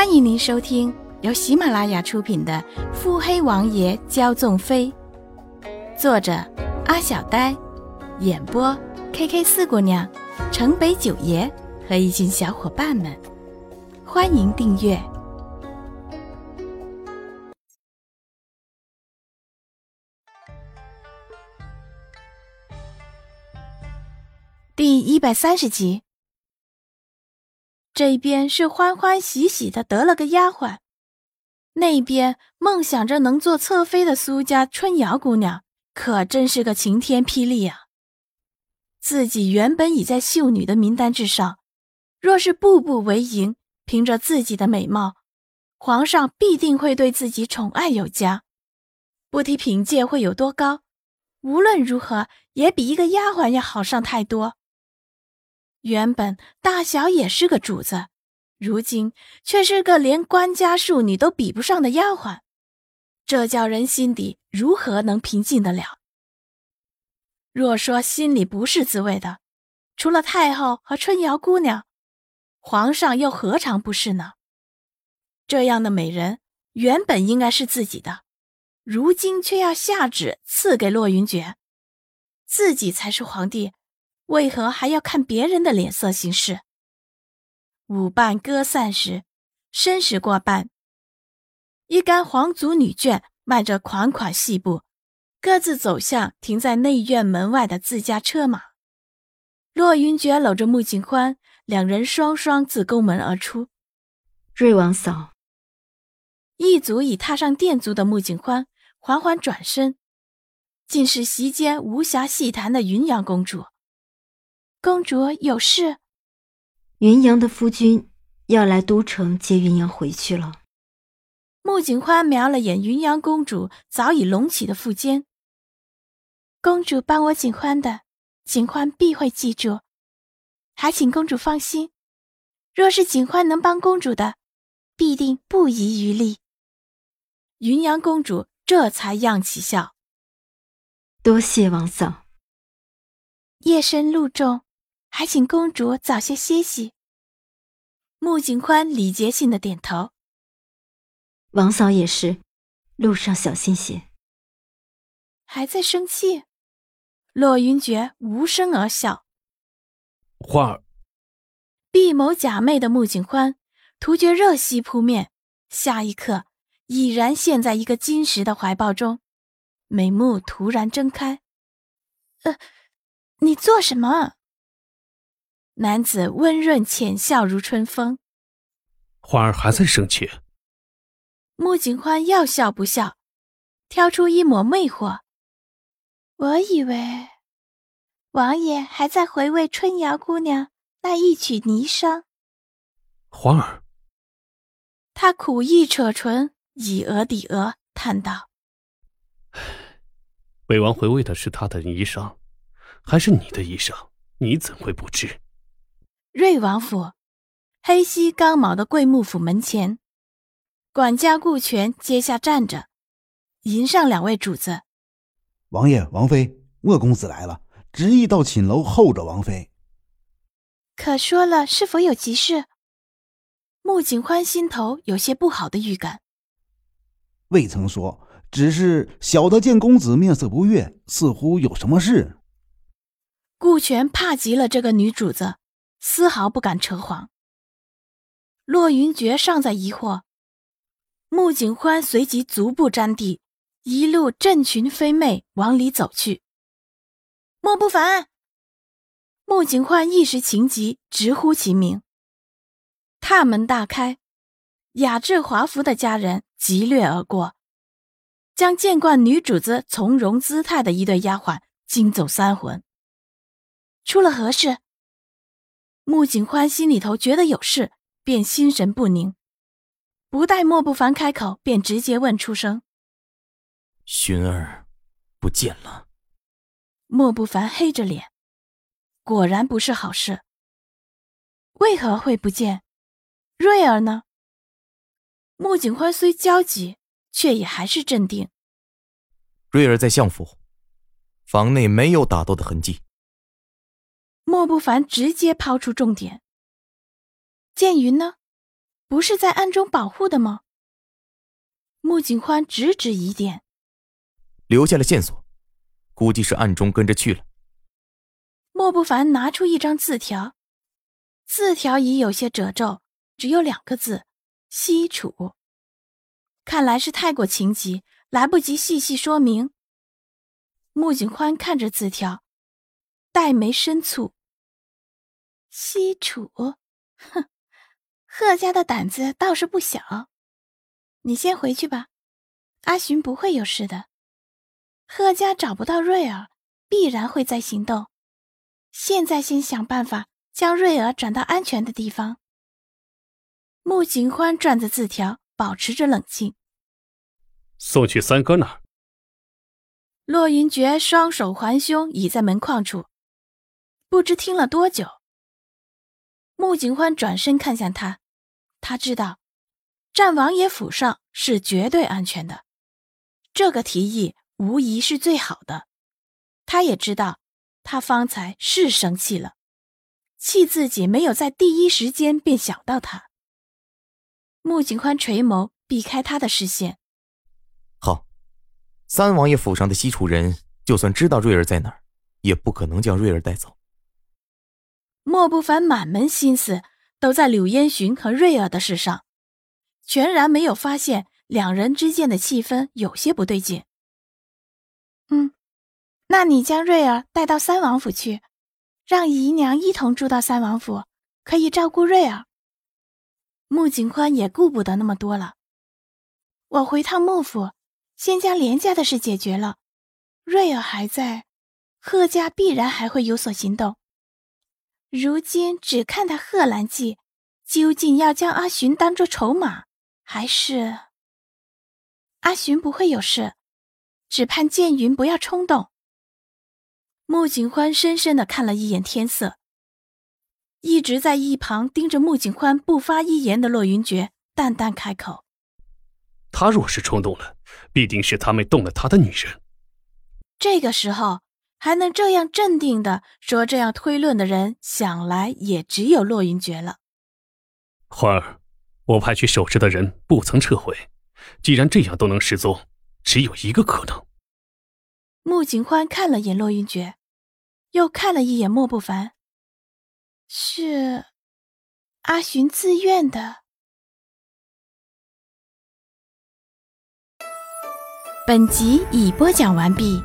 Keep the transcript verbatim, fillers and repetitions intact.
欢迎您收听由喜马拉雅出品的《腹黑王爷骄纵妃》，作者阿小呆，演播 K K 四姑娘、城北九爷和一群小伙伴们。欢迎订阅。第一百三十集，这边是欢欢喜喜的得了个丫鬟，那边梦想着能做侧妃的苏家春瑶姑娘可真是个晴天霹雳啊！自己原本已在秀女的名单之上，若是步步为营，凭着自己的美貌，皇上必定会对自己宠爱有加，不提凭借会有多高，无论如何也比一个丫鬟要好上太多。原本大小也是个主子，如今却是个连官家庶女都比不上的丫鬟，这叫人心底如何能平静得了？若说心里不是滋味的，除了太后和春瑶姑娘，皇上又何尝不是呢？这样的美人原本应该是自己的，如今却要下旨赐给洛云珏，自己才是皇帝，为何还要看别人的脸色行事？舞伴歌散时，申时过半，一干皇族女眷迈着款款细步，各自走向停在内院门外的自家车马。洛云珏搂着穆景欢，两人双双自宫门而出。瑞王嫂。一足已踏上殿足的穆景欢缓缓转身，竟是席间无暇细谈的云阳公主。公主有事？云阳的夫君要来都城接云阳回去了。穆景欢瞄了眼云阳公主早已隆起的腹肩。公主帮我景欢的，景欢必会记住，还请公主放心，若是景欢能帮公主的，必定不遗余力。云阳公主这才漾起笑，多谢王嫂。夜深路重，还请公主早些歇息。穆景欢礼节性的点头。王嫂也是，路上小心些。还在生气？洛云珏无声而笑。欢儿。闭眸假寐的穆景欢突觉热息扑面，下一刻已然陷在一个金石的怀抱中，美目突然睁开。呃你做什么？男子温润浅笑如春风。欢儿还在生气？穆景欢要笑不笑，挑出一抹魅惑。我以为王爷还在回味春瑶姑娘那一曲霓裳。欢儿。他苦意扯唇，以额抵额，叹道：魏王回味的是他的霓裳，还是你的衣裳，你怎会不知？瑞王府黑皙刚毛的贵幕府门前，管家顾全阶下站着，迎上两位主子。王爷王妃，鄂公子来了，执意到寝楼候着王妃。可说了是否有急事？穆景欢心头有些不好的预感。未曾说，只是小的见公子面色不悦，似乎有什么事。顾全怕极了这个女主子，丝毫不敢扯谎。洛云珏尚在疑惑，穆景欢随即足不沾地，一路振裙飞袂往里走去。莫不凡！穆景欢一时情急，直呼其名。踏门大开，雅致华服的家人急掠而过，将见惯女主子从容姿态的一对丫鬟惊走三魂。出了何事？穆景欢心里头觉得有事，便心神不宁，不待莫不凡开口，便直接问出声：寻儿不见了。莫不凡黑着脸，果然不是好事。为何会不见？瑞儿呢？穆景欢虽焦急，却也还是镇定。瑞儿在相府，房内没有打斗的痕迹。莫不凡直接抛出重点。建云呢？不是在暗中保护的吗？穆景欢直指疑点，留下了线索，估计是暗中跟着去了。莫不凡拿出一张字条，字条已有些褶皱，只有两个字：西楚。看来是太过情急，来不及细细说明。穆景欢看着字条，黛眉深蹙。西楚，哼，贺家的胆子倒是不小。你先回去吧，阿寻不会有事的。贺家找不到瑞儿，必然会再行动。现在先想办法将瑞儿转到安全的地方。穆景欢转着字条，保持着冷静。送去三哥那儿。洛云珏双手环胸，倚在门框处，不知听了多久。穆景欢转身看向他，他知道站王爷府上是绝对安全的，这个提议无疑是最好的。他也知道他方才是生气了，气自己没有在第一时间便想到他。穆景欢垂眸避开他的视线。好，三王爷府上的西楚人就算知道瑞儿在哪儿，也不可能将瑞儿带走。莫不凡满门心思都在柳烟寻和瑞儿的事上，全然没有发现两人之间的气氛有些不对劲。嗯，那你将瑞儿带到三王府去，让姨娘一同住到三王府，可以照顾瑞儿。穆景宽也顾不得那么多了。我回趟穆府，先将连家的事解决了。瑞儿还在，贺家必然还会有所行动。如今只看他贺兰记究竟要将阿寻当作筹码，还是……阿寻不会有事，只盼剑云不要冲动。穆景欢深深地看了一眼天色，一直在一旁盯着穆景欢不发一言的洛云珏淡淡开口：他若是冲动了，必定是他们动了他的女人。这个时候还能这样镇定地说这样推论的人，想来也只有洛云珏了。欢儿，我派去守尸的人不曾撤回，既然这样都能失踪，只有一个可能。穆景欢看了眼洛云珏，又看了一眼莫不凡，是阿寻自愿的。本集已播讲完毕。